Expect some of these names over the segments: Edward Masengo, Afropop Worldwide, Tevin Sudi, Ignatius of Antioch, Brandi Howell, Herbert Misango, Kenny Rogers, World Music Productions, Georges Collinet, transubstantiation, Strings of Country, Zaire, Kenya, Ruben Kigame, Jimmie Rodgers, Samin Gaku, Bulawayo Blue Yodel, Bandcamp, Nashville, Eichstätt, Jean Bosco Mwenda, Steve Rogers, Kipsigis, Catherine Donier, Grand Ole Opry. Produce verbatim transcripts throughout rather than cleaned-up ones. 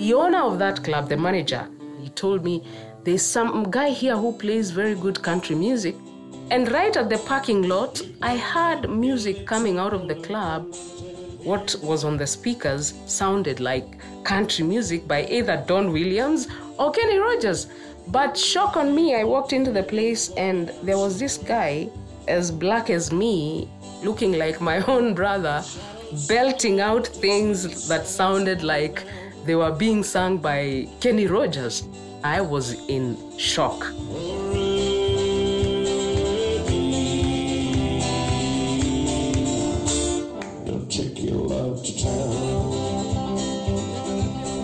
The owner of that club, the manager, he told me, there's some guy here who plays very good country music. And right at the parking lot, I heard music coming out of the club. What was on the speakers sounded like country music by either Don Williams or Kenny Rogers. But shock on me, I walked into the place and there was this guy, as black as me, looking like my own brother, belting out things that sounded like they were being sung by Kenny Rogers. I was in shock.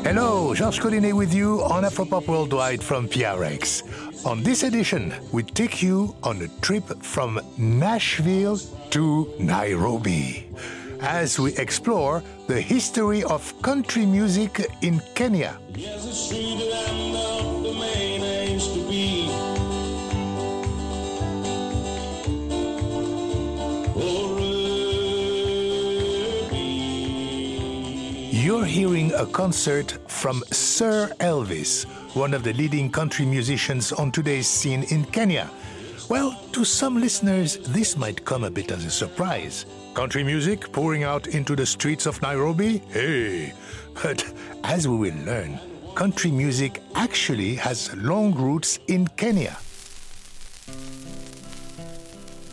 Hello, Georges Collinet with you on Afropop Worldwide from P R X. On this edition, we take you on a trip from Nashville to Nairobi as we explore the history of country music in Kenya. You're hearing a concert from Sir Elvis, one of the leading country musicians on today's scene in Kenya. Well, to some listeners, this might come a bit as a surprise. Country music pouring out into the streets of Nairobi? Hey! But as we will learn, country music actually has long roots in Kenya.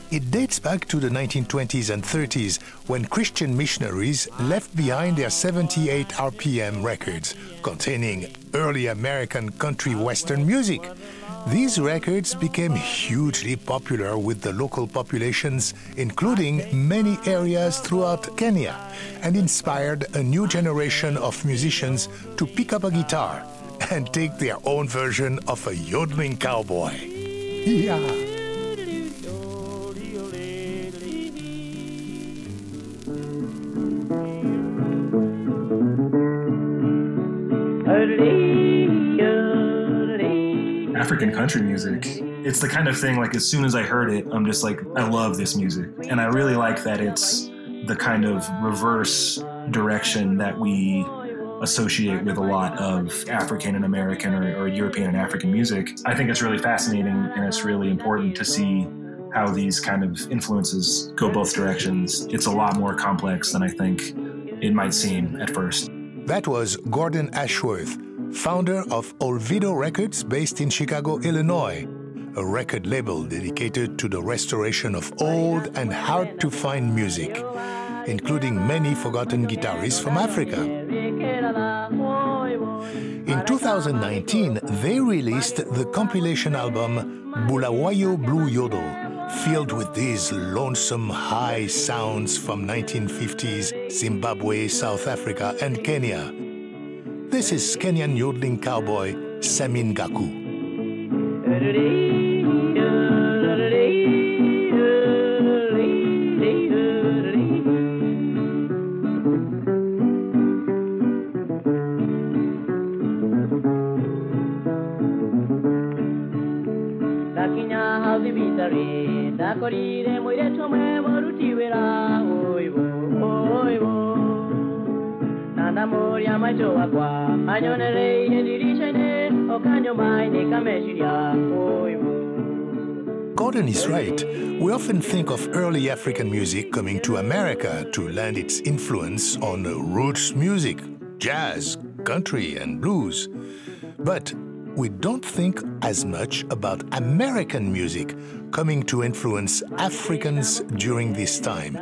It dates back to the nineteen twenties and thirties, when Christian missionaries left behind their seventy-eight R P M records containing early American country western music. These records became hugely popular with the local populations, including many areas throughout Kenya, and inspired a new generation of musicians to pick up a guitar and take their own version of a yodeling cowboy. Yeah. African country music, it's the kind of thing, like, as soon as I heard it, I'm just like, I love this music. And I really like that it's the kind of reverse direction that we associate with a lot of African and American or, or European and African music. I think it's really fascinating, and it's really important to see how these kind of influences go both directions. It's a lot more complex than I think it might seem at first. That was Gordon Ashworth, founder of Olvido Records based in Chicago, Illinois, a record label dedicated to the restoration of old and hard-to-find music, including many forgotten guitarists from Africa. In two thousand nineteen, they released the compilation album Bulawayo Blue Yodel, filled with these lonesome high sounds from nineteen fifties Zimbabwe, South Africa, and Kenya. This is Kenyan yodeling cowboy Samin Gaku. Gordon is right. We often think of early African music coming to America to land its influence on roots music, jazz, country, and blues. But we don't think as much about American music coming to influence Africans during this time.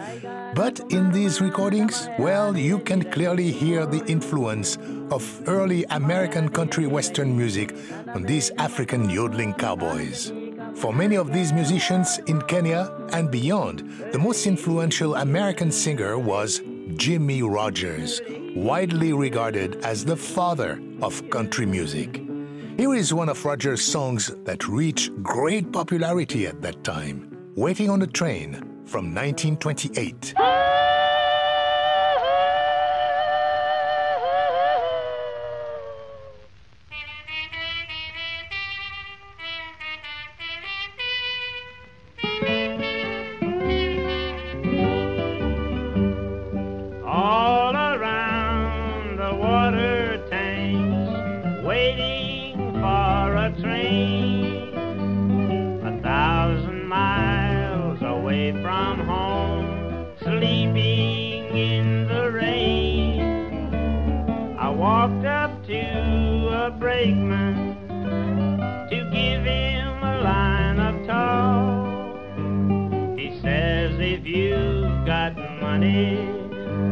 But in these recordings, well, you can clearly hear the influence of early American country western music on these African yodeling cowboys. For many of these musicians in Kenya and beyond, the most influential American singer was Jimmie Rodgers, widely regarded as the father of country music. Here is one of Rodgers' songs that reached great popularity at that time, Waiting on a Train, from nineteen twenty-eight. All around the water tank, to a brakeman to give him a line of talk. He says, if you've got money,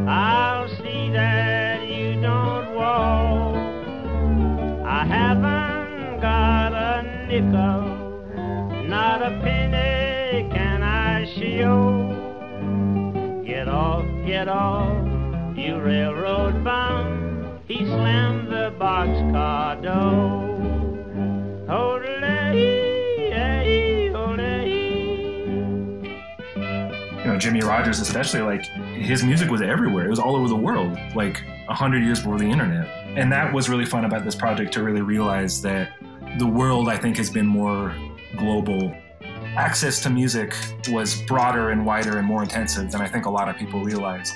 I'll see that you don't walk. I haven't got a nickel, not a penny can I show. Get off, get off, you railroad bum. He slammed the boxcar door. You know, Jimmie Rodgers, especially, like, his music was everywhere. It was all over the world, like one hundred years before the internet. And that was really fun about this project, to really realize that the world, I think, has been more global. Access to music was broader and wider and more intensive than I think a lot of people realized.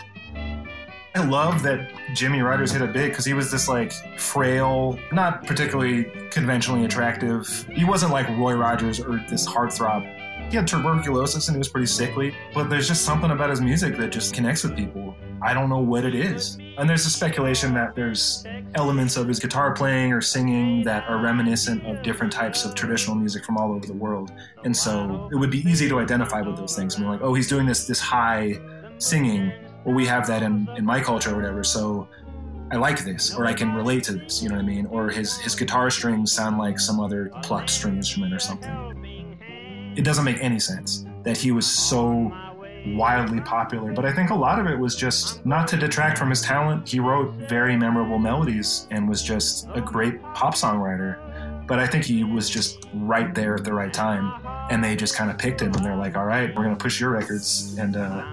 I love that Jimmie Rodgers hit a big because he was this, like, frail, not particularly conventionally attractive. He wasn't like Roy Rogers or this heartthrob. He had tuberculosis and he was pretty sickly, but there's just something about his music that just connects with people. I don't know what it is. And there's a speculation that there's elements of his guitar playing or singing that are reminiscent of different types of traditional music from all over the world. And so it would be easy to identify with those things. I mean, like, oh, he's doing this, this high singing. Well, we have that in, in my culture or whatever, so I like this, or I can relate to this, you know what I mean? Or his, his guitar strings sound like some other plucked string instrument or something. It doesn't make any sense that he was so wildly popular, but I think a lot of it was just not to detract from his talent. He wrote very memorable melodies and was just a great pop songwriter, but I think he was just right there at the right time, and they just kind of picked him, and they're like, all right, we're going to push your records, and uh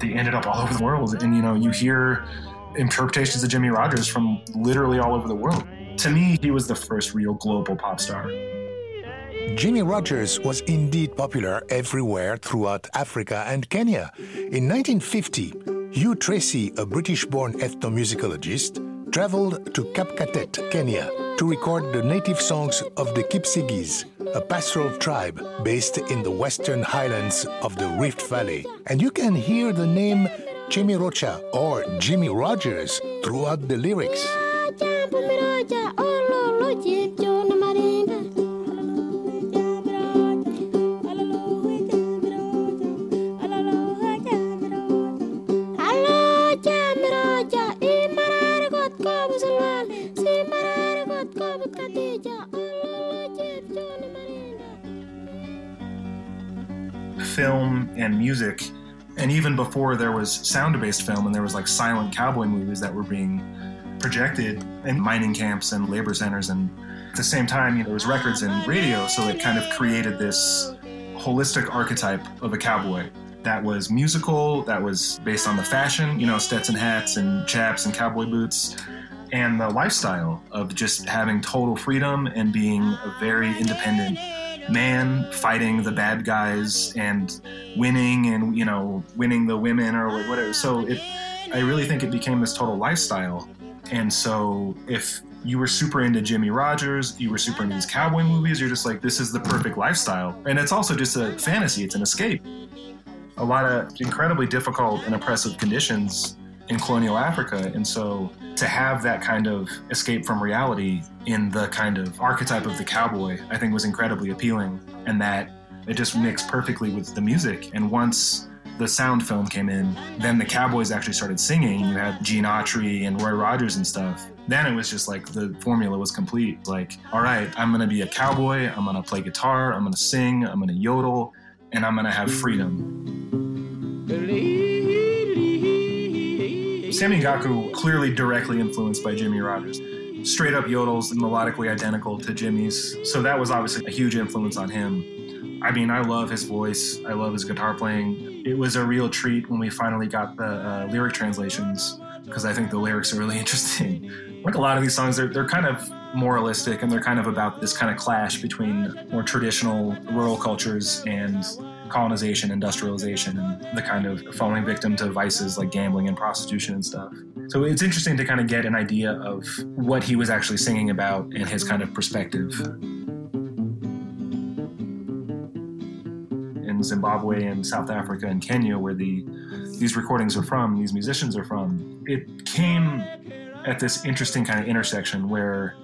they ended up all over the world. And, you know, you hear interpretations of Jimmie Rodgers from literally all over the world. To me, he was the first real global pop star. Jimmie Rodgers was indeed popular everywhere throughout Africa and Kenya. In nineteen fifty, Hugh Tracy, a British-born ethnomusicologist, traveled to Kapkatet, Kenya, to record the native songs of the Kipsigis, a pastoral tribe based in the western highlands of the Rift Valley. And you can hear the name Chimirocha or Jimmie Rodgers throughout the lyrics. Film and music, and even before there was sound-based film and there was, like, silent cowboy movies that were being projected in mining camps and labor centers, and at the same time, you know, there was records and radio, so it kind of created this holistic archetype of a cowboy that was musical, that was based on the fashion, you know, Stetson hats and chaps and cowboy boots, and the lifestyle of just having total freedom and being a very independent man, fighting the bad guys and winning, and, you know, winning the women or whatever. So it, I really think it became this total lifestyle. And so if you were super into Jimmie Rodgers, you were super into these cowboy movies, you're just like, this is the perfect lifestyle. And it's also just a fantasy. It's an escape. A lot of incredibly difficult and oppressive conditions in colonial Africa. And so to have that kind of escape from reality in the kind of archetype of the cowboy, I think was incredibly appealing, and that it just mixed perfectly with the music. And once the sound film came in, then the cowboys actually started singing. You had Gene Autry and Roy Rogers and stuff. Then it was just like the formula was complete. Like, all right, I'm going to be a cowboy. I'm going to play guitar. I'm going to sing. I'm going to yodel. And I'm going to have freedom. Believe. Sammy Ngaku, clearly directly influenced by Jimmie Rodgers. Straight up yodels, melodically identical to Jimmie's. So that was obviously a huge influence on him. I mean, I love his voice. I love his guitar playing. It was a real treat when we finally got the uh, lyric translations, because I think the lyrics are really interesting. Like a lot of these songs, they're, they're kind of moralistic, and they're kind of about this kind of clash between more traditional rural cultures and colonization, industrialization, and the kind of falling victim to vices like gambling and prostitution and stuff. So it's interesting to kind of get an idea of what he was actually singing about and his kind of perspective. In Zimbabwe and South Africa and Kenya, where the these recordings are from, these musicians are from, it came at this interesting kind of intersection where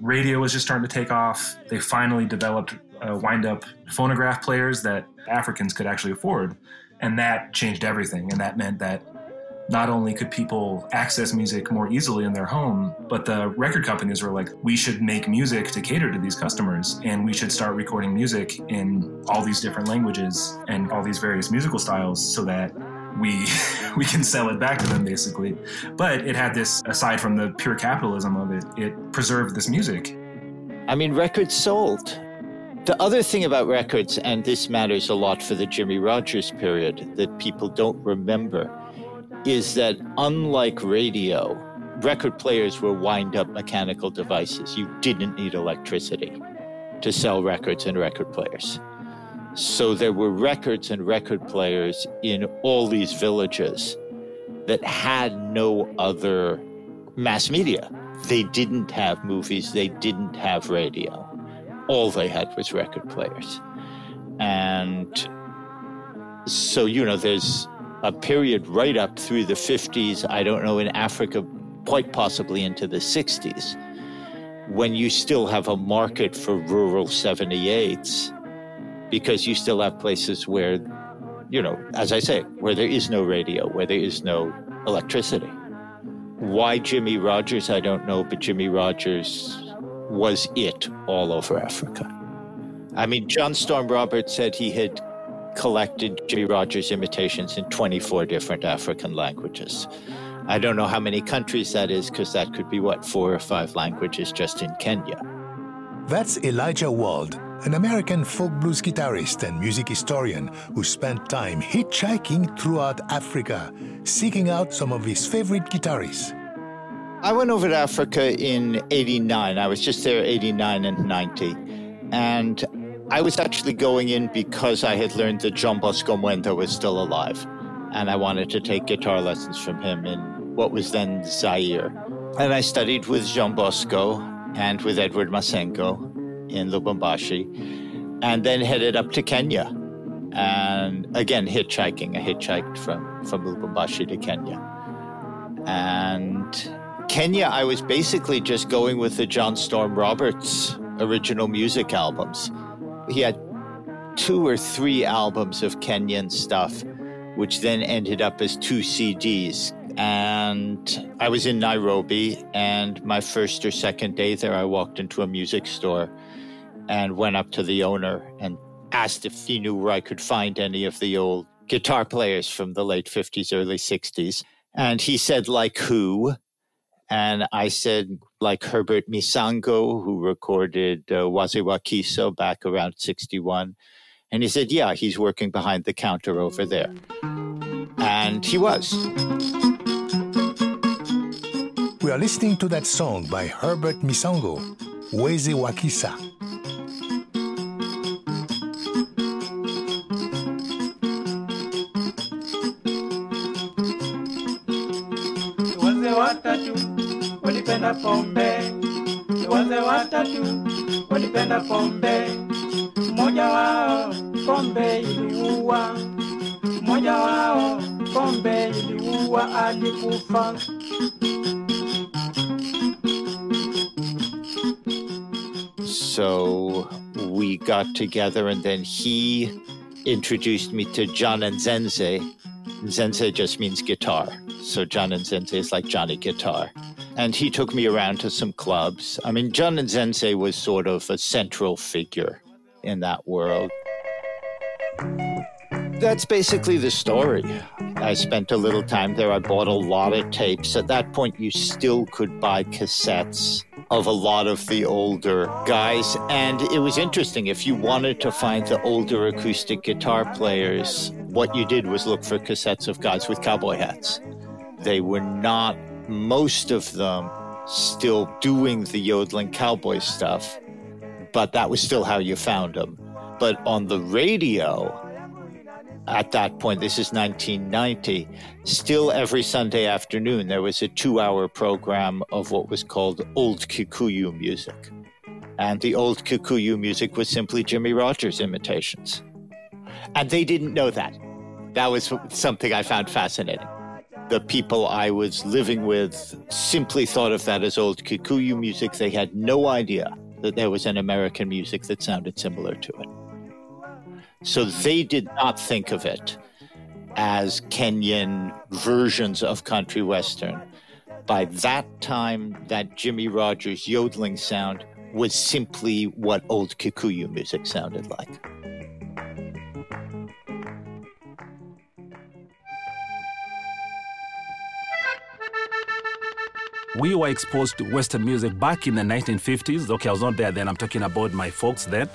radio was just starting to take off. They finally developed uh, wind-up phonograph players that Africans could actually afford, and that changed everything. And that meant that not only could people access music more easily in their home, but the record companies were like, we should make music to cater to these customers, and we should start recording music in all these different languages and all these various musical styles so that we we can sell it back to them, basically. But it had this, aside from the pure capitalism of it, it preserved this music. I mean, records sold. The other thing about records, and this matters a lot for the Jimmie Rodgers period that people don't remember, is that unlike radio, record players were wind-up mechanical devices. You didn't need electricity to sell records and record players. So there were records and record players in all these villages that had no other mass media. They didn't have movies. They didn't have radio. All they had was record players. And so, you know, there's a period right up through the fifties, I don't know, in Africa, quite possibly into the sixties, when you still have a market for rural seventy-eights, because you still have places where, you know, as I say, where there is no radio, where there is no electricity. Why Jimmie Rodgers, I don't know, but Jimmie Rodgers was it all over Africa. I mean, John Storm Roberts said he had collected Jimmie Rodgers imitations in twenty-four different African languages. I don't know how many countries that is, because that could be, what, four or five languages just in Kenya. That's Elijah Wald, an American folk blues guitarist and music historian who spent time hitchhiking throughout Africa, seeking out some of his favorite guitarists. I went over to Africa in eighty-nine. I was just there eighty-nine and ninety. And I was actually going in because I had learned that Jean Bosco Mwenda was still alive, and I wanted to take guitar lessons from him in what was then Zaire. And I studied with Jean Bosco and with Edward Masengo in Lubumbashi, and then headed up to Kenya. And again, hitchhiking. I hitchhiked from, from Lubumbashi to Kenya. And Kenya, I was basically just going with the John Storm Roberts original music albums. He had two or three albums of Kenyan stuff, which then ended up as two C Ds. And I was in Nairobi, and my first or second day there, I walked into a music store and went up to the owner and asked if he knew where I could find any of the old guitar players from the late fifties, early sixties. And he said, like who? And I said, like Herbert Misango, who recorded uh, Waze Wakisa back around sixty-one. And he said, yeah, he's working behind the counter over there. And he was. We are listening to that song by Herbert Misango, Waze Wakisa. So we got together, and then he introduced me to John Nzenze. Nzenze just means guitar. So John Nzenze is like Johnny Guitar. And he took me around to some clubs. I mean, John Nzenze was sort of a central figure in that world. That's basically the story. I spent a little time there. I bought a lot of tapes. At that point, you still could buy cassettes of a lot of the older guys. And it was interesting. If you wanted to find the older acoustic guitar players, what you did was look for cassettes of guys with cowboy hats. They were not, most of them, still doing the yodeling cowboy stuff, but that was still how you found them. But on the radio, at that point, this is nineteen ninety, still every Sunday afternoon, there was a two-hour program of what was called Old Kikuyu music. And the Old Kikuyu music was simply Jimmie Rodgers imitations. And they didn't know that. That was something I found fascinating. the people I was living with simply thought of that as old Kikuyu music. They had no idea that there was an American music that sounded similar to it. So they did not think of it as Kenyan versions of country western. By that time, that Jimmie Rodgers yodeling sound was simply what old Kikuyu music sounded like. We were exposed to Western music back in the nineteen fifties. Okay, I was not there then. I'm talking about my folks then.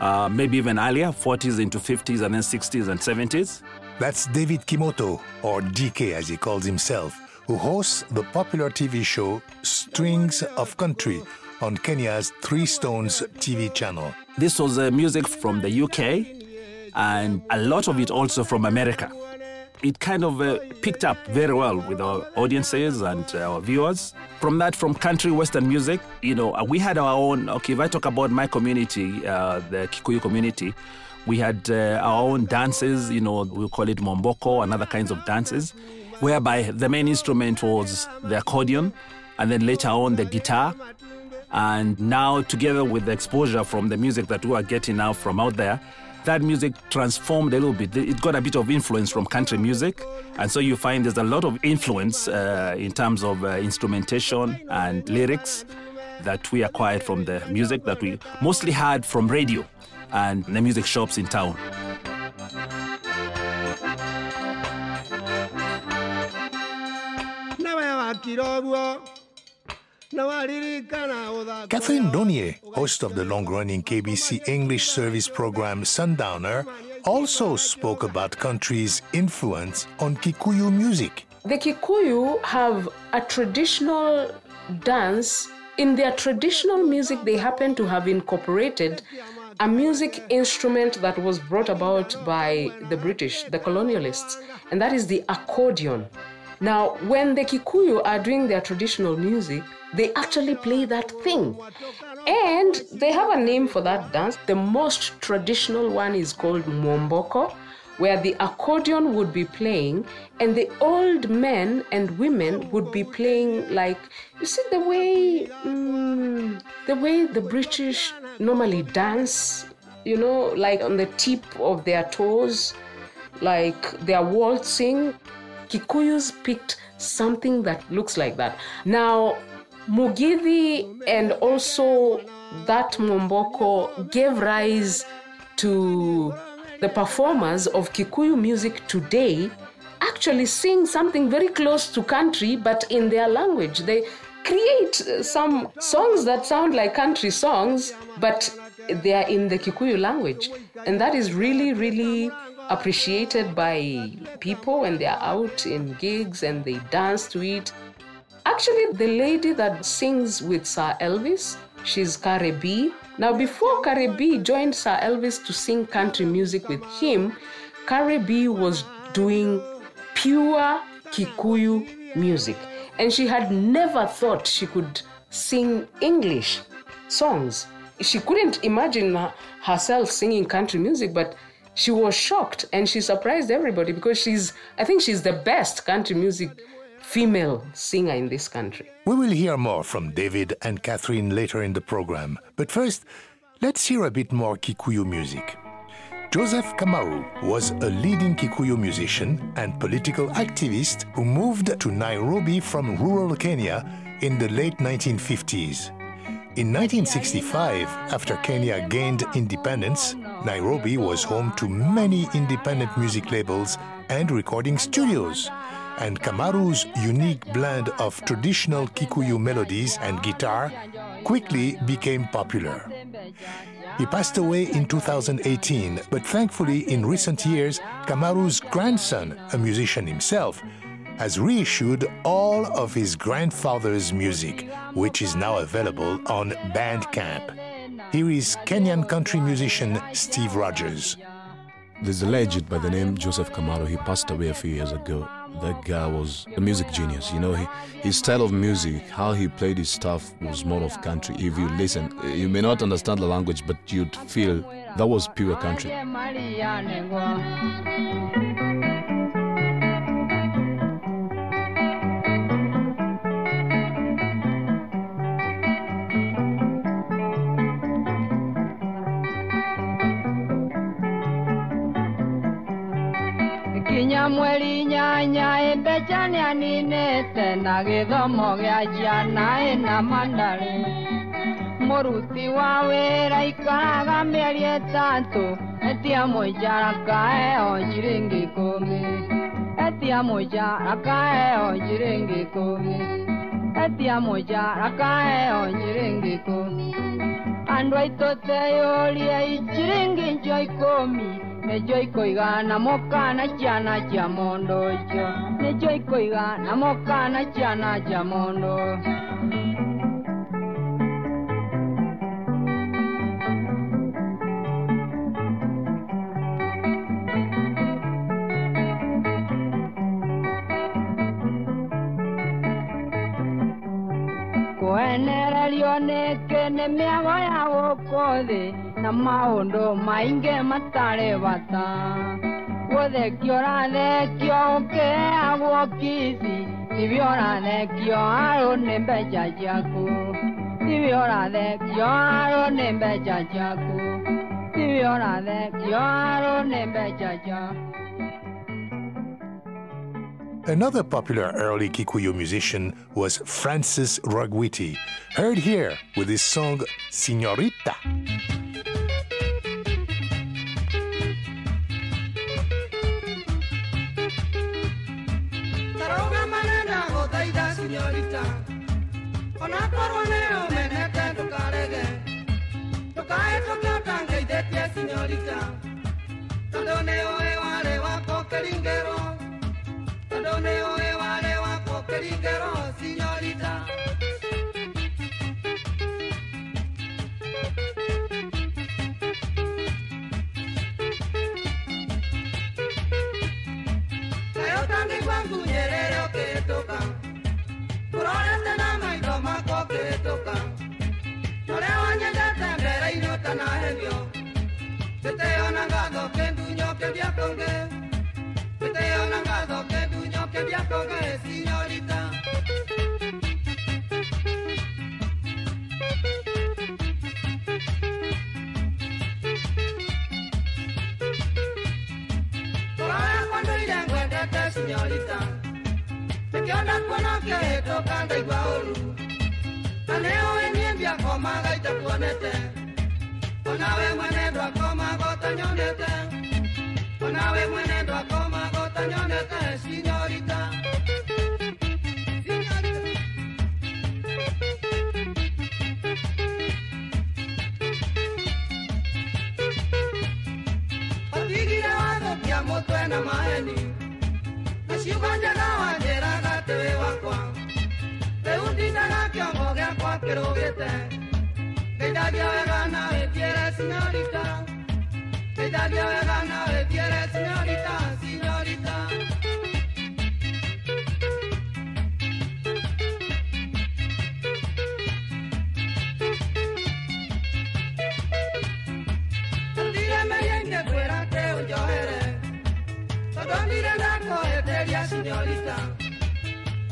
Uh, maybe even earlier, forties into fifties and then sixties and seventies. That's David Kimotho, or D K as he calls himself, who hosts the popular T V show Strings of Country on Kenya's Three Stones T V channel. This was uh, music from the U K and a lot of it also from America. It kind of uh, picked up very well with our audiences and our viewers. From that, from country Western music, you know, we had our own, okay, if I talk about my community, uh, the Kikuyu community, we had uh, our own dances, you know, we'll call it Mwomboko and other kinds of dances, whereby the main instrument was the accordion and then later on the guitar. And now, together with the exposure from the music that we are getting now from out there, that music transformed a little bit. It got a bit of influence from country music. And so you find there's a lot of influence uh, in terms of uh, instrumentation and lyrics that we acquired from the music that we mostly had from radio and the music shops in town. Catherine Donier, host of the long-running K B C English service program Sundowner, also spoke about country's influence on Kikuyu music. The Kikuyu have a traditional dance. In their traditional music, they happen to have incorporated a music instrument that was brought about by the British, the colonialists, and that is the accordion. Now, when the Kikuyu are doing their traditional music, they actually play that thing. And they have a name for that dance. The most traditional one is called Mwomboko, where the accordion would be playing and the old men and women would be playing like, you see the way, um, the way the British normally dance, you know, like on the tip of their toes, like they're waltzing. Kikuyus picked something that looks like that. Now, Mugithi and also that Mwomboko gave rise to the performers of Kikuyu music today actually sing something very close to country, but in their language. They create some songs that sound like country songs, but they are in the Kikuyu language. And that is really, really appreciated by people when they are out in gigs and they dance to it. Actually, the lady that sings with Sir Elvis, she's Kare B. Now, before Kare B joined Sir Elvis to sing country music with him, Kare B was doing pure Kikuyu music. And she had never thought she could sing English songs. She couldn't imagine herself singing country music, but she was shocked and she surprised everybody because she's, I think she's the best country music female singer in this country. We will hear more from David and Catherine later in the program. But first, let's hear a bit more Kikuyu music. Joseph Kamaru was a leading Kikuyu musician and political activist who moved to Nairobi from rural Kenya in the late nineteen fifties. In nineteen sixty-five, after Kenya gained independence, Nairobi was home to many independent music labels and recording studios. And Kamaru's unique blend of traditional Kikuyu melodies and guitar quickly became popular. He passed away in two thousand eighteen, but thankfully in recent years, Kamaru's grandson, a musician himself, has reissued all of his grandfather's music, which is now available on Bandcamp. Here is Kenyan country musician Steve Rogers. There's a legend by the name Joseph Kamaru. He passed away a few years ago. That guy was a music genius, you know. He, his style of music, how he played his stuff was more of country. If you listen, you may not understand the language, but you'd feel that was pure country. Kenya ebechania nine tena githomo gia ciana ina mandari Moruti wa wera ikaraga mĩeri ĩtatũ etia mũijaraka eo ciringi ikũmi etia mũijaraka eo ciringi ikũmi etia mũijaraka eo ciringi ikũmi andũ aitote yũria ciringi njo ikũmi Nejo ikoiga na moka na chana cha mondo jo Nejo ikoiga na moka na chana cha mondo Koenera lione kene miago ya wokode Namaundo mainge matare bata Wode kiora de kio ke awokisi Tibiora de kio arone beja jaku Tibiora de kio arone beja jaku Tibiora de kio arone beja jaku Another popular early Kikuyu musician was Francis Rogwiti, heard here with his song Signorita. Signorita, on a coronel, Meneta to Carege, to Caeto Catange, that signorita, Tadoneo Evareva Pokeringero, Tadoneo Evareva Pokeringero, signorita. Tayotani Bangunere, okay, Toka. Señorita, Kiona kona ke toka ngai baulu Aneo enyembia koma gaita kuonete Onawe mwenendo akoma gota nyonete Onawe mwenendo akoma gota nyonete Signorita Signorita Otigire wazo kia motwe na maeni Nashivanja na wajera Tewe wakwa, teundi naga kiongo gea kwa kirogete Kedagia wega na wetiere signorita Kedagia wega na wetiere signorita, signorita Tondire meyenge kwera te ujohere Tondire nako eteria signorita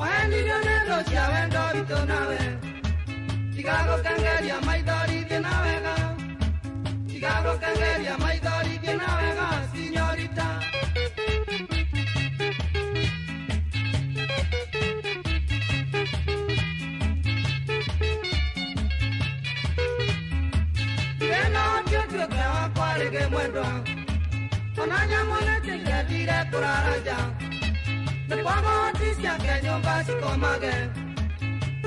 When did you never see a window with a nave? Chicago can get your my daughter in Avega. Chicago can get your my daughter in Avega, Signorita. You know, you took a party game when drunk. On a young one, take a direct to Raja. Nikuwa tisya kenyo basi komage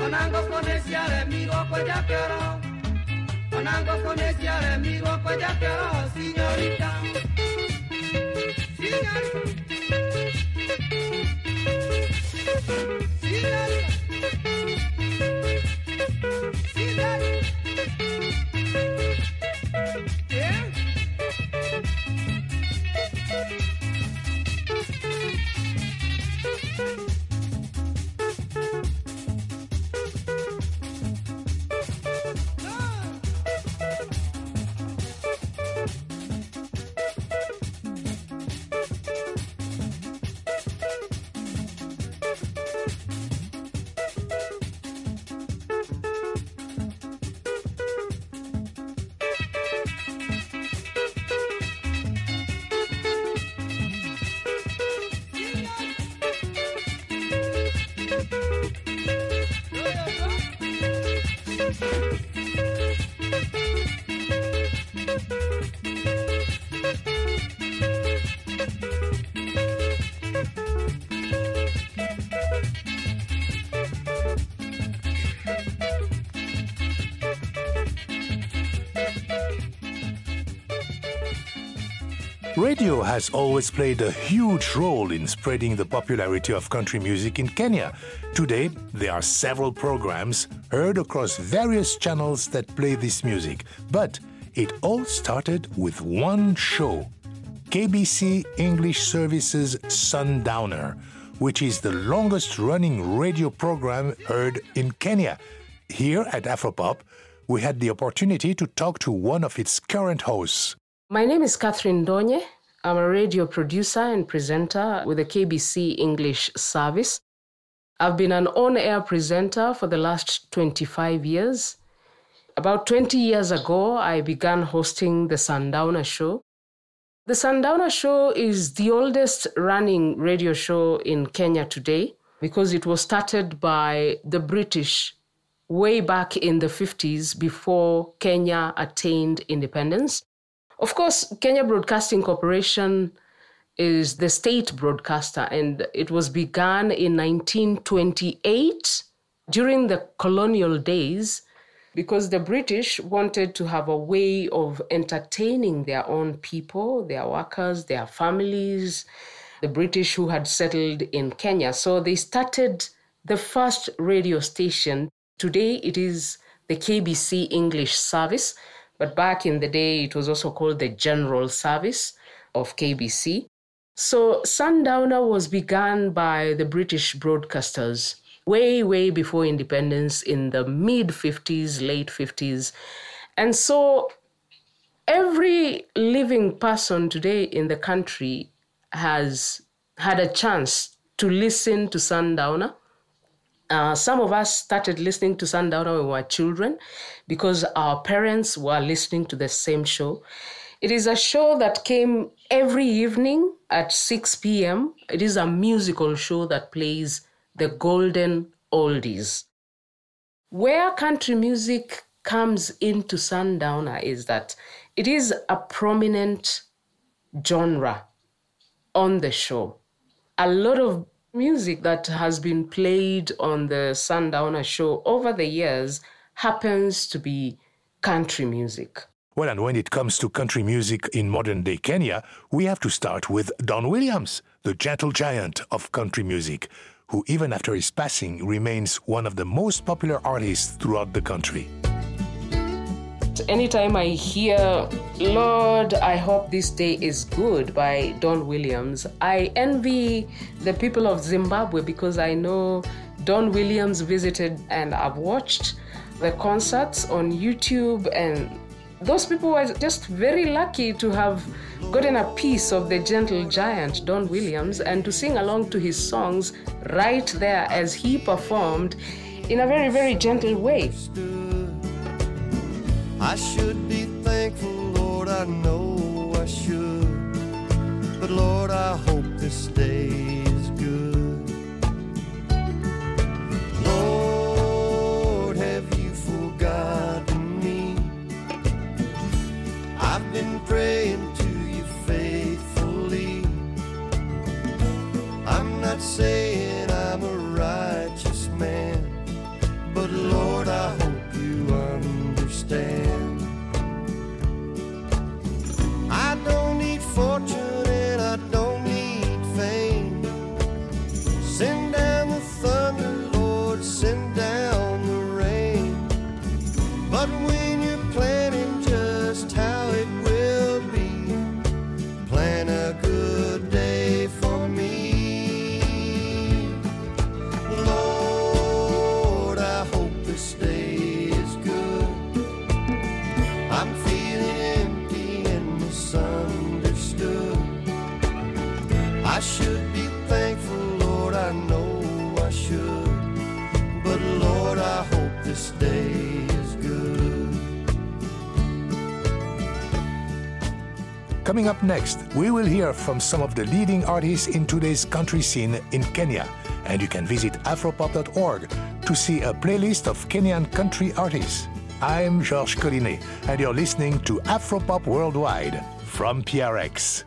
Onango konesia le miro kwa japero Onango konesia le miro kwa japero Signorita Signorita Radio has always played a huge role in spreading the popularity of country music in Kenya. Today, there are several programs heard across various channels that play this music. But it all started with one show, K B C English Service's Sundowner, which is the longest-running radio program heard in Kenya. Here at Afropop, we had the opportunity to talk to one of its current hosts. My name is Catherine Donye. I'm a radio producer and presenter with the K B C English Service. I've been an on-air presenter for the last twenty-five years. About twenty years ago, I began hosting the Sundowner Show. The Sundowner Show is the oldest running radio show in Kenya today because it was started by the British way back in the fifties before Kenya attained independence. Of course, Kenya Broadcasting Corporation is the state broadcaster, and it was begun in nineteen twenty-eight during the colonial days because the British wanted to have a way of entertaining their own people, their workers, their families, the British who had settled in Kenya. So they started the first radio station. Today it is the K B C English Service. But back in the day, it was also called the General Service of K B C. So Sundowner was begun by the British broadcasters way, way before independence in the mid-fifties, late fifties. And so every living person today in the country has had a chance to listen to Sundowner. Uh, some of us started listening to Sundowner when we were children because our parents were listening to the same show. It is a show that came every evening at six p.m. It is a musical show that plays the golden oldies. Where country music comes into Sundowner is that it is a prominent genre on the show. A lot of music that has been played on the Sundowner show over the years happens to be country music. Well, and when it comes to country music in modern-day Kenya, we have to start with Don Williams, the gentle giant of country music, who even after his passing remains one of the most popular artists throughout the country. Anytime I hear, "Lord, I hope this day is good" by Don Williams, I envy the people of Zimbabwe because I know Don Williams visited, and I've watched the concerts on YouTube, and those people were just very lucky to have gotten a piece of the gentle giant Don Williams and to sing along to his songs right there as he performed in a very, very gentle way. I should be thankful, Lord, I know I should. But Lord, I hope this day is good. Lord, have you forgotten me? I've been praying to you faithfully. I'm not saying I'm a righteous man, but Lord, I hope you understand. I don't need fortune and I don't need fame. Send down the thunder, Lord, send down the rain. But when you're planning just how it will be, plan a good day for me. Lord, I hope this day is good. I'm feeling understood. I should be thankful, Lord, I know I should. But Lord, I hope this day is good. Coming up next, we will hear from some of the leading artists in today's country scene in Kenya. And you can visit afropop dot org to see a playlist of Kenyan country artists. I'm Georges Collinet, and you're listening to Afropop Worldwide from P R X.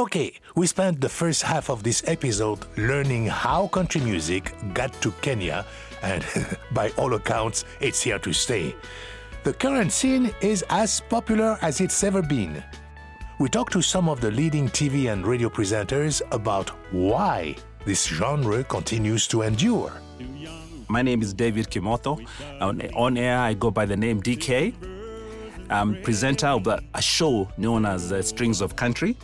Okay, we spent the first half of this episode learning how country music got to Kenya, and by all accounts, it's here to stay. The current scene is as popular as it's ever been. We talked to some of the leading T V and radio presenters about why this genre continues to endure. My name is David Kimotho. On air, I go by the name D K. I'm presenter of a show known as uh, Strings of Country.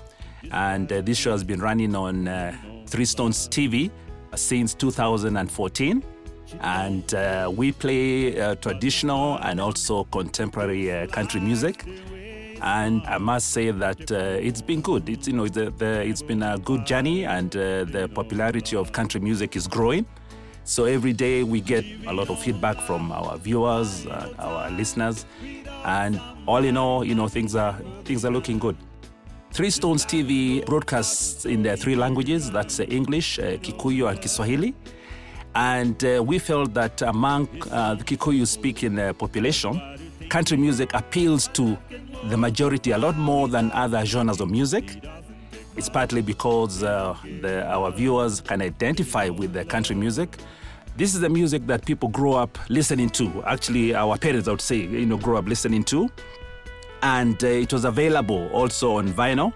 And uh, this show has been running on uh, Three Stones T V since two thousand fourteen. And uh, we play uh, traditional and also contemporary uh, country music. And I must say that uh, it's been good. It's, you know, the, the, it's been a good journey, and uh, the popularity of country music is growing. So every day we get a lot of feedback from our viewers, uh, our listeners. And all in all, you know, things are things are looking good. Three Stones T V broadcasts in the three languages, that's uh, English, uh, Kikuyu and Kiswahili. And uh, we felt that among uh, the Kikuyu-speaking uh, population, country music appeals to the majority a lot more than other genres of music. It's partly because uh, the, our viewers can identify with the country music. This is the music that people grow up listening to. Actually, our parents, I would say, you know, grow up listening to. And uh, it was available also on vinyl.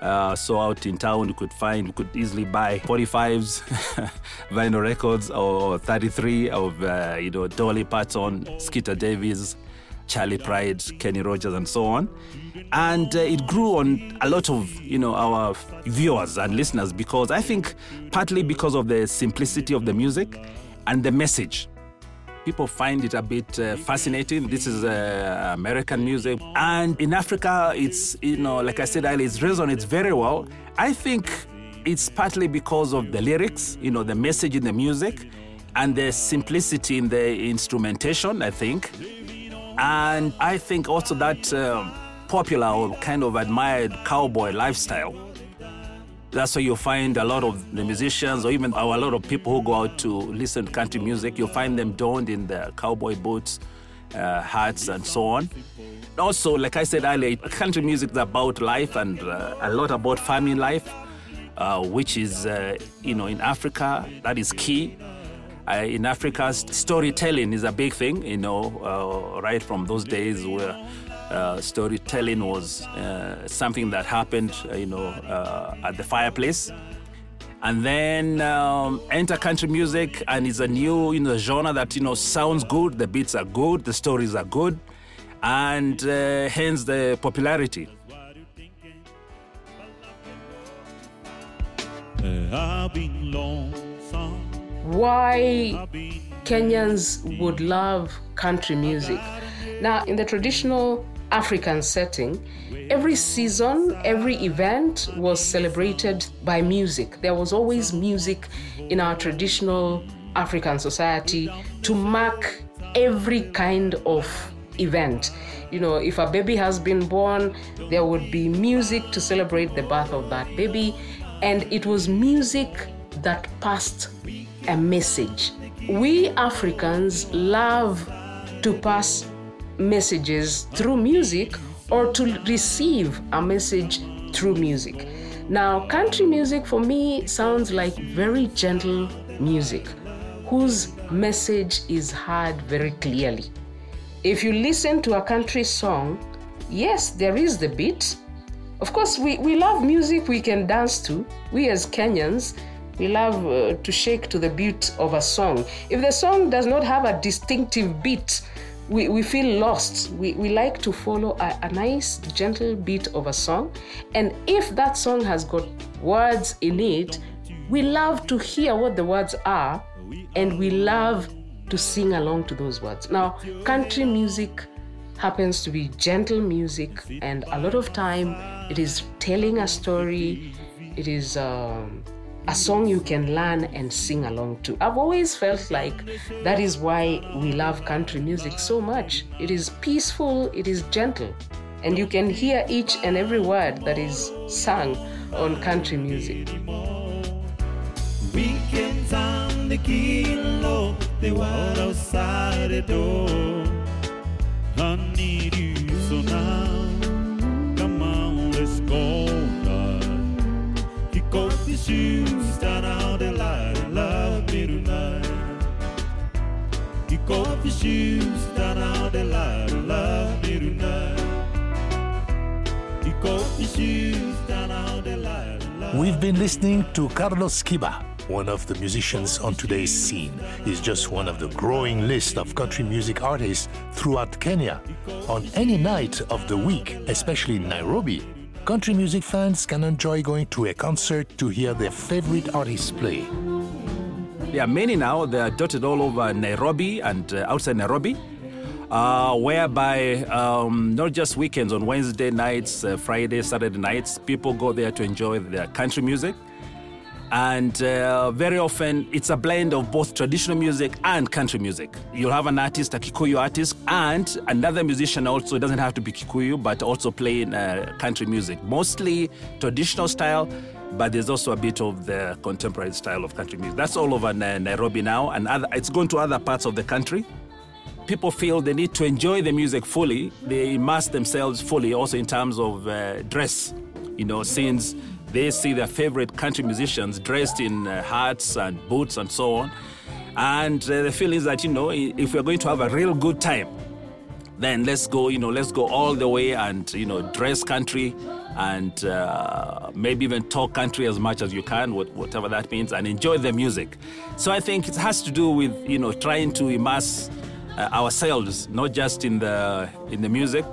Uh, so out in town, you could find, you could easily buy forty-fives vinyl records, or thirty-three of, uh, you know, Dolly Parton, Skeeter Davis, Charlie Pride, Kenny Rogers, and so on. And uh, it grew on a lot of, you know, our viewers and listeners, because I think partly because of the simplicity of the music and the message. People find it a bit uh, fascinating. This is uh, American music. And in Africa, it's, you know, like I said earlier, it resonates very well. I think it's partly because of the lyrics, you know, the message in the music and the simplicity in the instrumentation, I think. And I think also that um, popular or kind of admired cowboy lifestyle. That's where you find a lot of the musicians, or even a lot of people who go out to listen to country music, you find them donned in the cowboy boots, uh, hats, and so on. Also, like I said earlier, country music is about life, and uh, a lot about farming life, uh, which is, uh, you know, in Africa, that is key. Uh, in Africa, storytelling is a big thing, you know, uh, right from those days where Uh, storytelling was uh, something that happened, uh, you know, uh, at the fireplace. And then um, enter country music, and it's a new, you know, genre that, you know, sounds good, the beats are good, the stories are good, and uh, hence the popularity. Why Kenyans would love country music? Now, in the traditional African setting, every season, every event was celebrated by music. There was always music in our traditional African society to mark every kind of event. You know, if a baby has been born, there would be music to celebrate the birth of that baby. And it was music that passed a message. We Africans love to pass messages through music, or to receive a message through music. Now, country music for me sounds like very gentle music whose message is heard very clearly. If you listen to a country song, yes, there is the beat. Of course, we, we love music we can dance to. We as Kenyans, we love uh, to shake to the beat of a song. If the song does not have a distinctive beat, We, we feel lost. We, we like to follow a, a nice, gentle beat of a song. And if that song has got words in it, we love to hear what the words are, and we love to sing along to those words. Now, country music happens to be gentle music, and a lot of time it is telling a story. It is um, a song you can learn and sing along to. I've always felt like that is why we love country music so much. It is peaceful, it is gentle, and you can hear each and every word that is sung on country music. Weekends on the kilo, they were outside the door. I need you so now. Come on, let's go. his shoes down on the line and love me tonight. Kick off his shoes down on the line and love me tonight. Kick off his shoes down on the line and love. We've been listening to Carlos Kiba, one of the musicians on today's scene. He's just one of the growing list of country music artists throughout Kenya. On any night of the week, especially in Nairobi, country music fans can enjoy going to a concert to hear their favorite artists play. There are many now. They are dotted all over Nairobi and uh, outside Nairobi, uh, whereby um, not just weekends, on Wednesday nights, uh, Friday, Saturday nights, people go there to enjoy their country music. And uh, very often, it's a blend of both traditional music and country music. You'll have an artist, a Kikuyu artist, and another musician also. It doesn't have to be Kikuyu, but also playing uh, country music. Mostly traditional style, but there's also a bit of the contemporary style of country music. That's all over Nairobi now, and other, it's going to other parts of the country. People feel they need to enjoy the music fully. They immerse themselves fully, also in terms of uh, dress, you know, since they see their favorite country musicians dressed in uh, hats and boots and so on. And uh, the feeling is that, you know, if we're going to have a real good time, then let's go, you know, let's go all the way and, you know, dress country and uh, maybe even talk country as much as you can, whatever that means, and enjoy the music. So I think it has to do with, you know, trying to immerse uh, ourselves, not just in the in the music,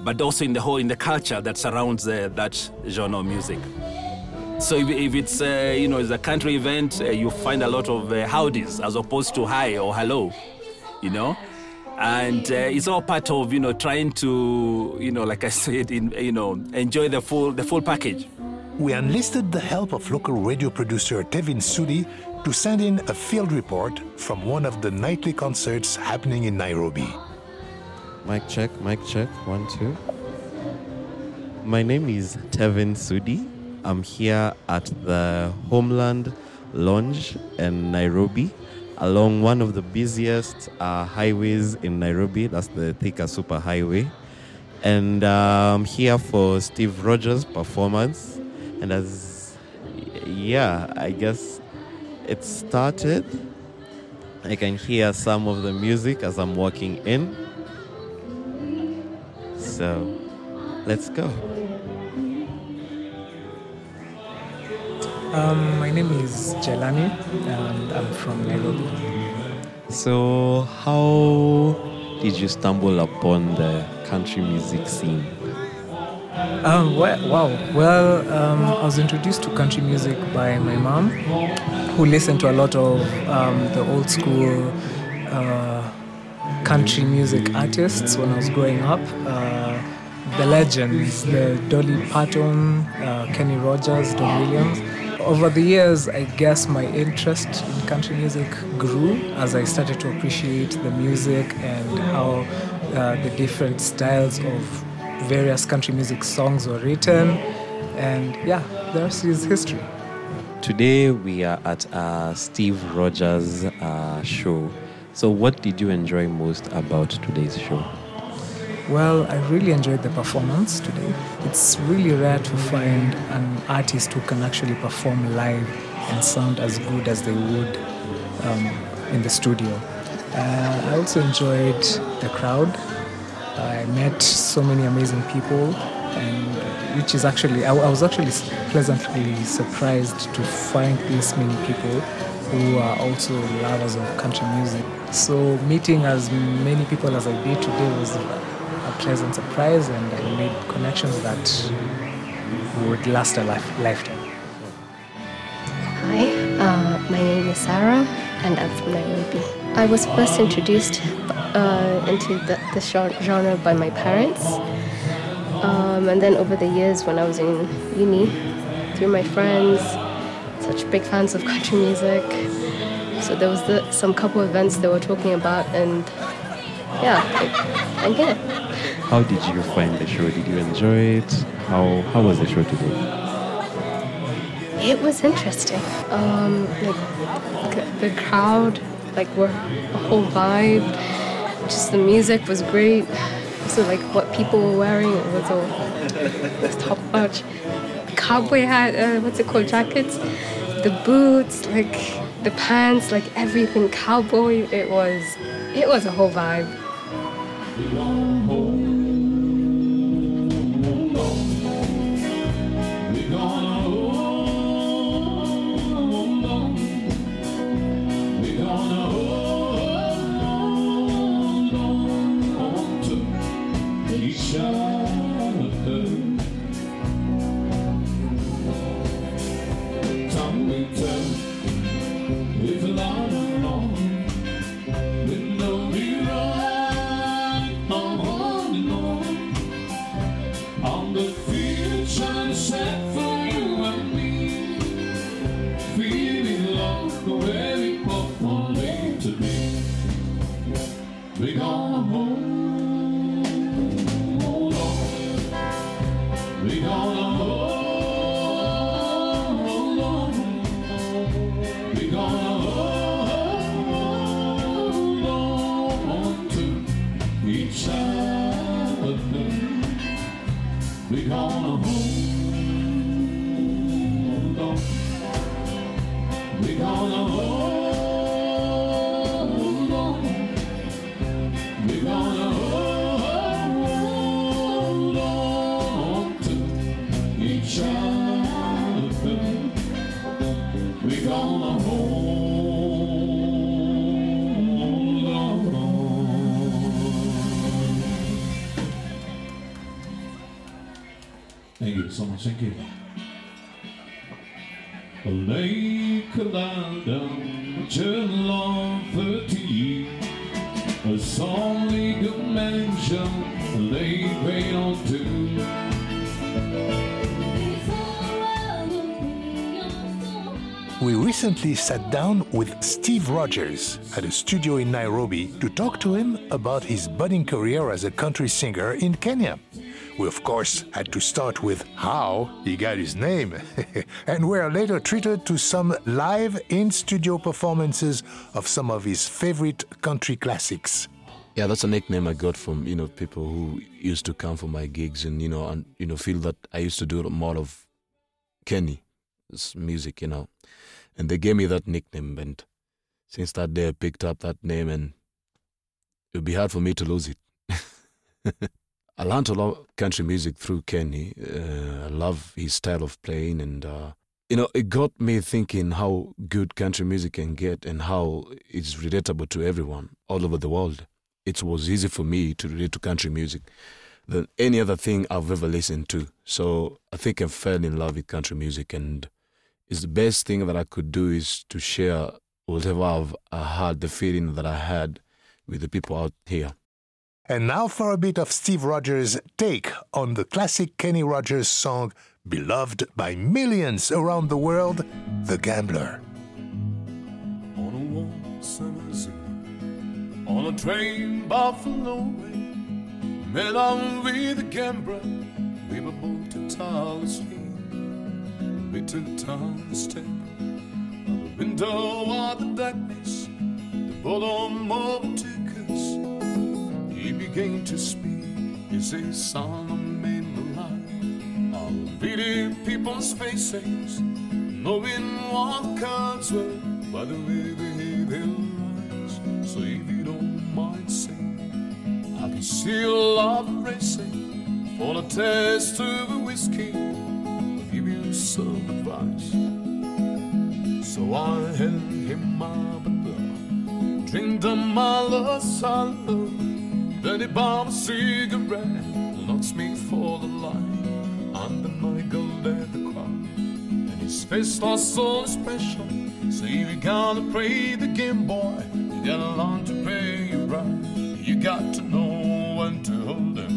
but also in the whole, in the culture that surrounds uh, that genre of music. So if, if it's, uh, you know, it's a country event, uh, you find a lot of uh, howdies as opposed to hi or hello, you know. And uh, it's all part of, you know, trying to, you know, like I said, in, you know, enjoy the full, the full package. We enlisted the help of local radio producer Tevin Sudi to send in a field report from one of the nightly concerts happening in Nairobi. Mic check, mic check, one, two. My name is Tevin Sudi. I'm here at the Homeland Lounge in Nairobi, along one of the busiest uh, highways in Nairobi. That's the Thika Super Highway. And uh, I'm here for Steve Rogers' performance. And as, yeah, I guess it started. I can hear some of the music as I'm walking in. So, let's go. Um, my name is Jelani and I'm from Nairobi. So, how did you stumble upon the country music scene? Um, well, wow. Well, um, I was introduced to country music by my mom, who listened to a lot of um, the old school uh, country music artists when I was growing up. Uh, the legends, the Dolly Parton, uh, Kenny Rogers, Don Williams. Over the years, I guess my interest in country music grew as I started to appreciate the music and how uh, the different styles of various country music songs were written. And yeah, the rest is history. Today we are at uh, Steve Rogers' uh, show. So what did you enjoy most about today's show? Well, I really enjoyed the performance today. It's really rare to find an artist who can actually perform live and sound as good as they would um, in the studio. Uh, I also enjoyed the crowd. I met so many amazing people, and which is actually, I, I was actually pleasantly surprised to find this many people who are also lovers of country music. So meeting as many people as I did today was a pleasant surprise, and I made connections that would last a life- lifetime. Hi, uh, my name is Sarah, and I'm from Nairobi. I was first introduced uh, into the, the genre by my parents, um, and then over the years when I was in uni, through my friends, such big fans of country music. So there was the, some couple events they were talking about, and yeah, I, I get it. How did you find the show? Did you enjoy it? How how was the show today? It was interesting. Um, like the crowd, like were a whole vibe. Just the music was great. So like what people were wearing, it was all it was top notch. cowboy hat, uh, what's it called, jackets, the boots, like the pants, like everything cowboy. It was, it was a whole vibe. Thank you. We recently sat down with Steve Rogers at a studio in Nairobi to talk to him about his budding career as a country singer in Kenya. We, of course, had to start with how he got his name, and were later treated to some live in-studio performances of some of his favorite country classics. Yeah, that's a nickname I got from, you know, people who used to come for my gigs and, you know, and, you know, feel that I used to do more of Kenny music, you know, and they gave me that nickname, and since that day I picked up that name, and it would be hard for me to lose it. I learned a lot of country music through Kenny. Uh, I love his style of playing, and uh, you know, it got me thinking how good country music can get and how it's relatable to everyone all over the world. It was easy for me to relate to country music than any other thing I've ever listened to. So I think I fell in love with country music, and it's the best thing that I could do is to share whatever I've, I had, the feeling that I had with the people out here. And now for a bit of Steve Rogers' take on the classic Kenny Rogers song beloved by millions around the world, The Gambler. On a warm summer's evening, on a train bound for Norway, met on with a gambler. We were both entirely asleep. We took time to step out the window of the darkness, the bottom of the two. He began to speak, he says, son, I made a lie. I'll read in people's faces, knowing what cards were, by the way they hate their lies. So if you don't mind saying, I can see a love racing for a taste of a whiskey. I'll give you some advice. So I held him up and down, drink the mala salvo. Then he bought a cigarette, knocks me for the light. And then I giggled at the crowd, and his face was so special. So if you gotta play the game, boy, you gotta learn to play it right. You got to know when to hold him,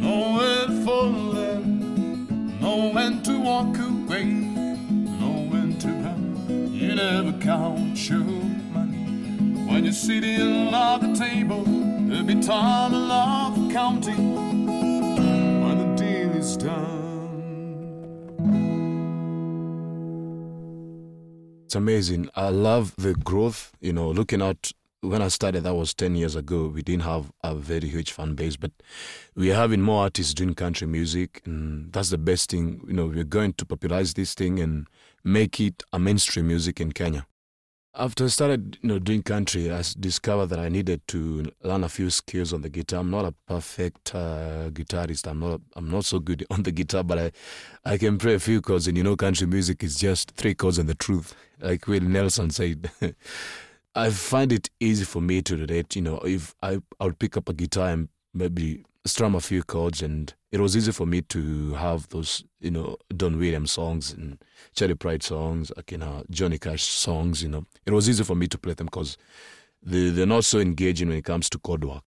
know when to fold him, know when to walk away, know when to run. You never count your money when you're sitting at the table. There'll be time enough for counting when the deal is done. It's amazing. I love the growth, you know, looking out when I started, that was ten years ago, we didn't have a very huge fan base, but we're having more artists doing country music, and that's the best thing. You know, we're going to popularize this thing and make it a mainstream music in Kenya. After I started, you know, doing country, I discovered that I needed to learn a few skills on the guitar. I'm not a perfect uh, guitarist. I'm not. I'm not so good on the guitar, but I, I can play a few chords. And you know, country music is just three chords and the truth, like Will Nelson said. I find it easy for me to relate. You know, if I, I'll pick up a guitar and maybe strum a few chords, and it was easy for me to have those, you know, Don Williams songs and Charlie Pride songs, like, you know, Johnny Cash songs, you know. It was easy for me to play them because they, they're not so engaging when it comes to chord work.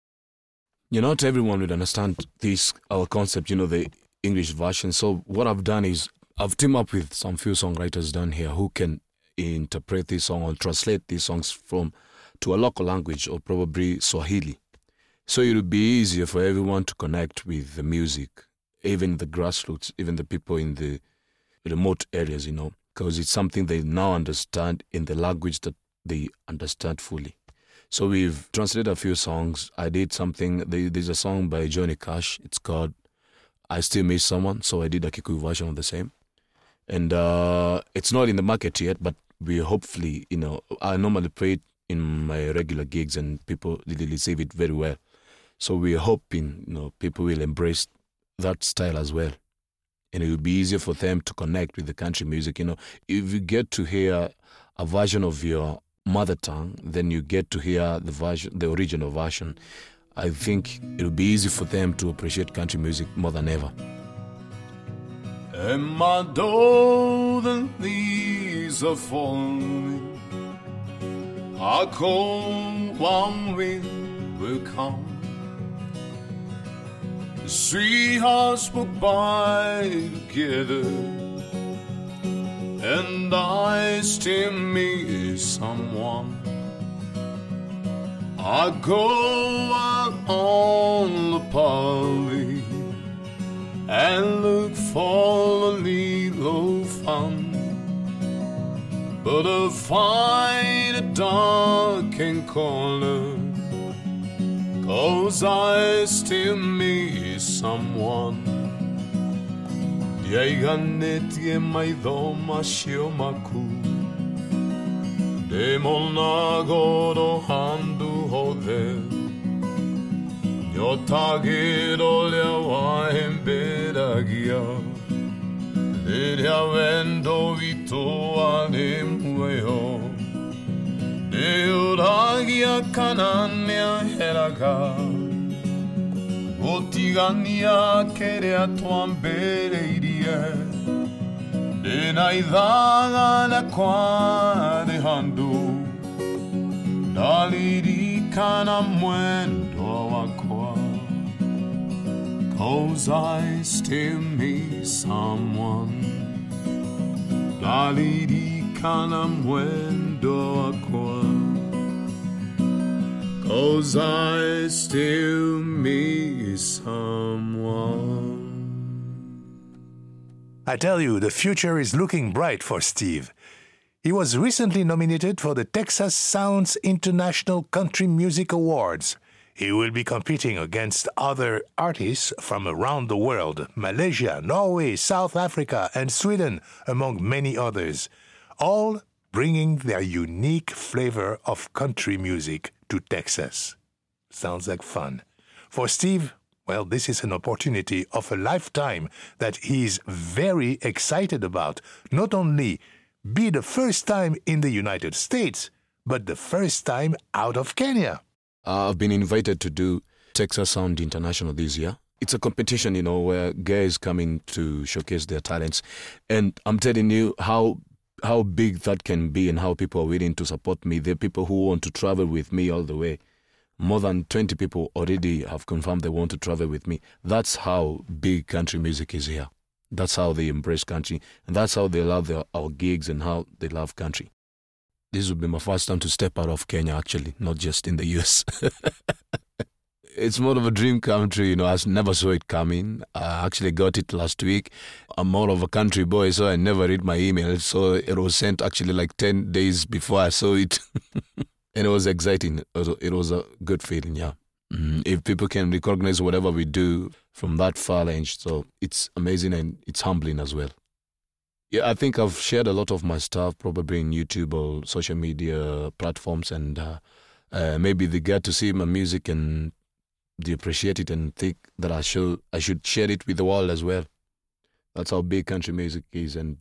You know, not everyone would understand this, our concept, you know, the English version. So what I've done is I've teamed up with some few songwriters down here who can interpret this song or translate these songs from to a local language, or probably Swahili. So it would be easier for everyone to connect with the music, even the grassroots, even the people in the remote areas, you know, because it's something they now understand in the language that they understand fully. So we've translated a few songs. I did something, there's a song by Johnny Cash, it's called I Still Miss Someone, so I did a Kikuyu version of the same. And uh, it's not in the market yet, but we hopefully, you know, I normally play it in my regular gigs and people really receive it very well. So we're hoping, you know, people will embrace that style as well. And it will be easier for them to connect with the country music. You know, if you get to hear a version of your mother tongue, then you get to hear the version, the original version. I think it will be easy for them to appreciate country music more than ever. Am I though than these are falling? A cold warm wind will come. The sweethearts will by together, and I still miss someone. I go out on the parley and look for a little fun, but I find a dark and corner, 'cause I still miss someone. Yaiganetie maidoma shiomaku demonagoro handu hode. Your target all your wine bedagia. Did your window vito anemueo? Deodagia canania heraga. Gotigania kerea tuambereiria. Denaidaga la qua de handu. Daliri canamwendo awako. Cause I still miss someone. Dalidi kanam wendo akwa. Cause I still miss someone. I tell you, the future is looking bright for Steve. He was recently nominated for the Texas Sounds International Country Music Awards. He will be competing against other artists from around the world, Malaysia, Norway, South Africa, and Sweden, among many others, all bringing their unique flavor of country music to Texas. Sounds like fun. For Steve, well, this is an opportunity of a lifetime that he's very excited about. Not only be the first time in the United States, but the first time out of Kenya. I've been invited to do Texas Sound International this year. It's a competition, you know, where guys come in to showcase their talents. And I'm telling you how how big that can be and how people are willing to support me. There are people who want to travel with me all the way. More than twenty people already have confirmed they want to travel with me. That's how big country music is here. That's how they embrace country. And that's how they love their, our gigs and how they love country. This will be my first time to step out of Kenya, actually, not just in the U S It's more of a dream country, you know. I never saw it coming. I actually got it last week. I'm more of a country boy, so I never read my email. So it was sent actually like ten days before I saw it. And it was exciting. It was a good feeling, yeah. Mm-hmm. If people can recognize whatever we do from that far range, so it's amazing and it's humbling as well. Yeah, I think I've shared a lot of my stuff probably in YouTube or social media platforms, and uh, uh, maybe they get to see my music and they appreciate it and think that I should I should share it with the world as well. That's how big country music is, and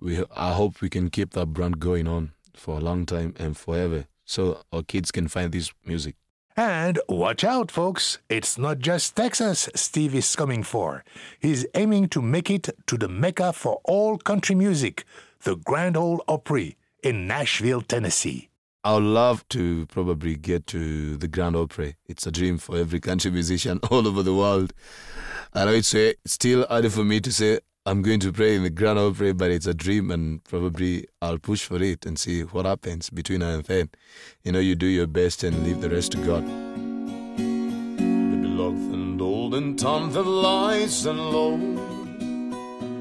we I hope we can keep that brand going on for a long time and forever, so our kids can find this music. And watch out, folks, it's not just Texas Steve is coming for. He's aiming to make it to the mecca for all country music, the Grand Ole Opry in Nashville, Tennessee. I would love to probably get to the Grand Opry. It's a dream for every country musician all over the world. I know it's still hard for me to say I'm going to play in the Grand Opry, but it's a dream, and probably I'll push for it and see what happens between now and then. You know, you do your best and leave the rest to God.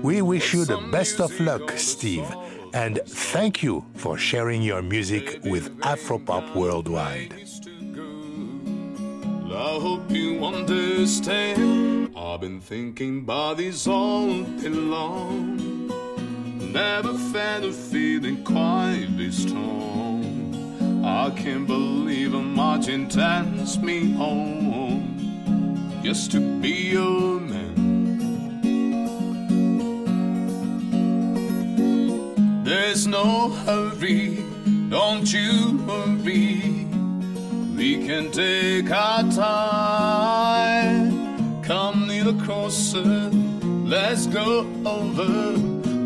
We wish you the best of luck, Steve, and thank you for sharing your music with Afropop Worldwide. I hope you understand, I've been thinking about this all along. Never felt a feeling quite this strong. I can't believe how much it turns me on just to be your man. There's no hurry, don't you worry. We can take our time. Come little closer, let's go over.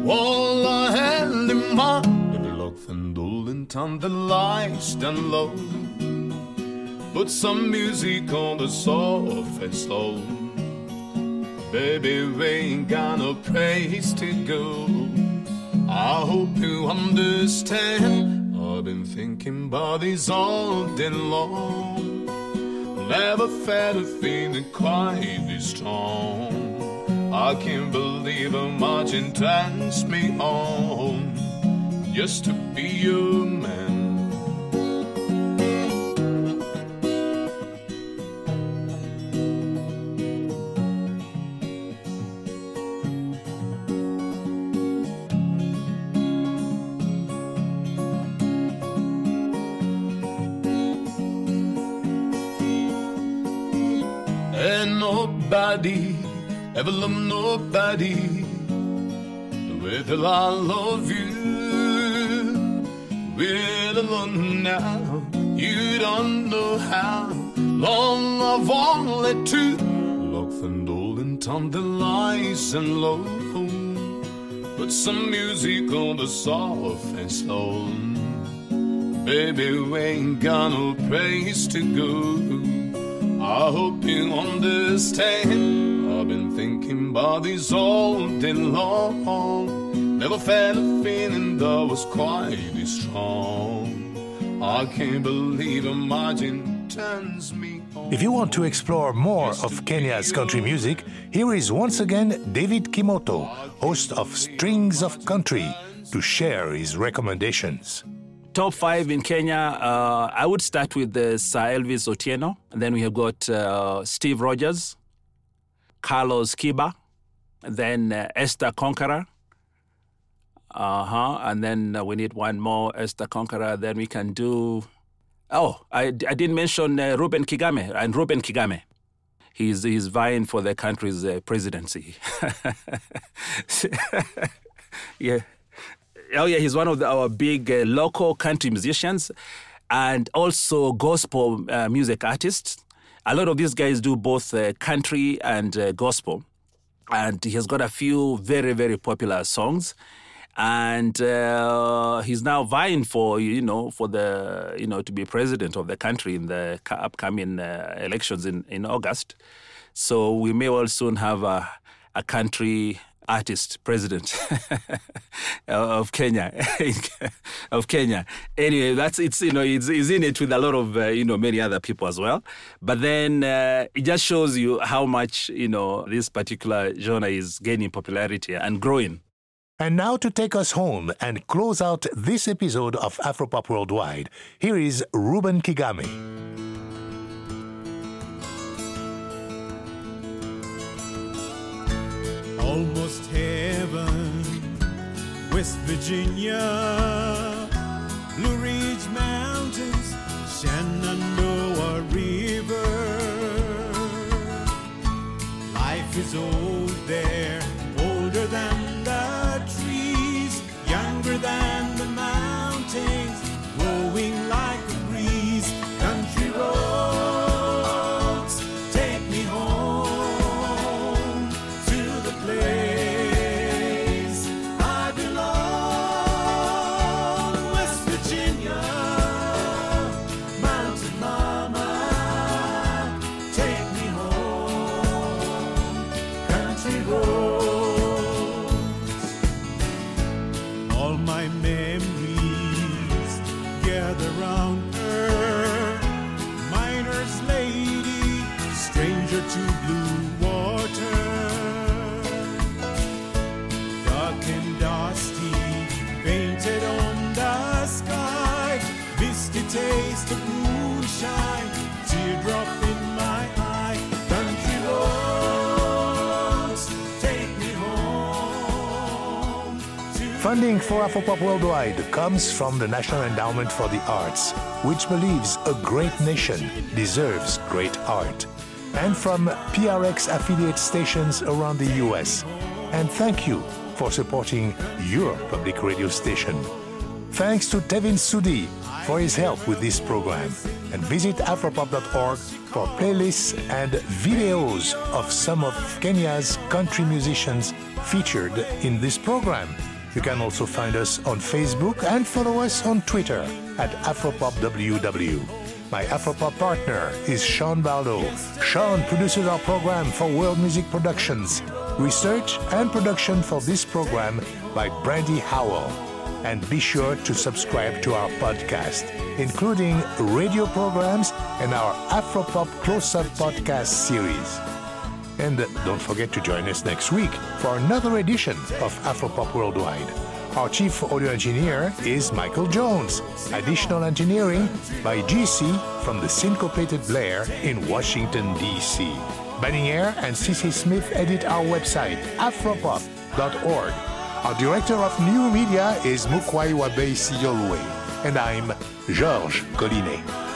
All I had in mind. Never lock the door and turn the lights down low. Put some music on the soft and slow. Baby, we ain't got no place to go. I hope you understand. I've been thinking about this all day long. Never felt a feeling quite this strong. I can't believe how much it turns me on just to be your man. Nobody ever love nobody the way that I love you. We're alone now, you don't know how long I've wanted to lock the door and turn the lights and low. Put some music on the soft and slow. Baby, we ain't got no place to go. I hope you understand. I've been thinking about this all day long. Never felt a feeling that was quite as strong. I can't believe a margin turns me on. If you want to explore more of Kenya's country music, here is once again David Kimotho, host of Strings of Country, to share his recommendations. Top five in Kenya, uh, I would start with uh, Sir Elvis Otieno. And then we have got uh, Steve Rogers, Carlos Kiba, and then uh, Esther Conqueror. Uh-huh. And then uh, we need one more, Esther Conqueror. Then we can do... Oh, I, I didn't mention uh, Ruben Kigame. And Ruben Kigame, he's, he's vying for the country's uh, presidency. Yeah. Oh, yeah, he's one of the, our big uh, local country musicians and also gospel uh, music artists. A lot of these guys do both uh, country and uh, gospel. And he has got a few very, very popular songs. And uh, he's now vying for, you know, for the, you know, to be president of the country in the upcoming uh, elections in, in August. So we may well soon have a, a country artist, president of Kenya, of Kenya. Anyway, that's it's you know it's, it's in it with a lot of uh, you know many other people as well. But then uh, it just shows you how much you know this particular genre is gaining popularity and growing. And now to take us home and close out this episode of Afropop Worldwide, here is Ruben Kigame. Almost heaven, West Virginia, Blue Ridge Mountains, Shenandoah River. Life is old there, older than than the mountains, blowing like a breeze. Country roads, take me home to the place I belong. West Virginia, mountain mama, take me home. Country roads. My memories gather round her, miner's lady, stranger to blue water. Dark and dusty, painted on the sky, misty taste of moonshine, teardrop in my eye. Country roads, take me home. Funding for Afropop Worldwide comes from the National Endowment for the Arts, which believes a great nation deserves great art, and from P R X affiliate stations around the U S. And thank you for supporting your public radio station. Thanks to Tevin Sudi for his help with this program. And visit afropop dot org for playlists and videos of some of Kenya's country musicians featured in this program. You can also find us on Facebook and follow us on Twitter at AfropopWW. My Afropop partner is Sean Barlow. Sean produces our program for World Music Productions. Research and production for this program by Brandy Howell. And be sure to subscribe to our podcast, including radio programs and our Afropop Close-Up podcast series. And don't forget to join us next week for another edition of Afropop Worldwide. Our chief audio engineer is Michael Jones. Additional engineering by G C from the Syncopated Blair in Washington, D C. Bannier and C C Smith edit our website, afropop dot org. Our director of new media is Mukwaiwa Bay Siyolwe. And I'm Georges Collinet.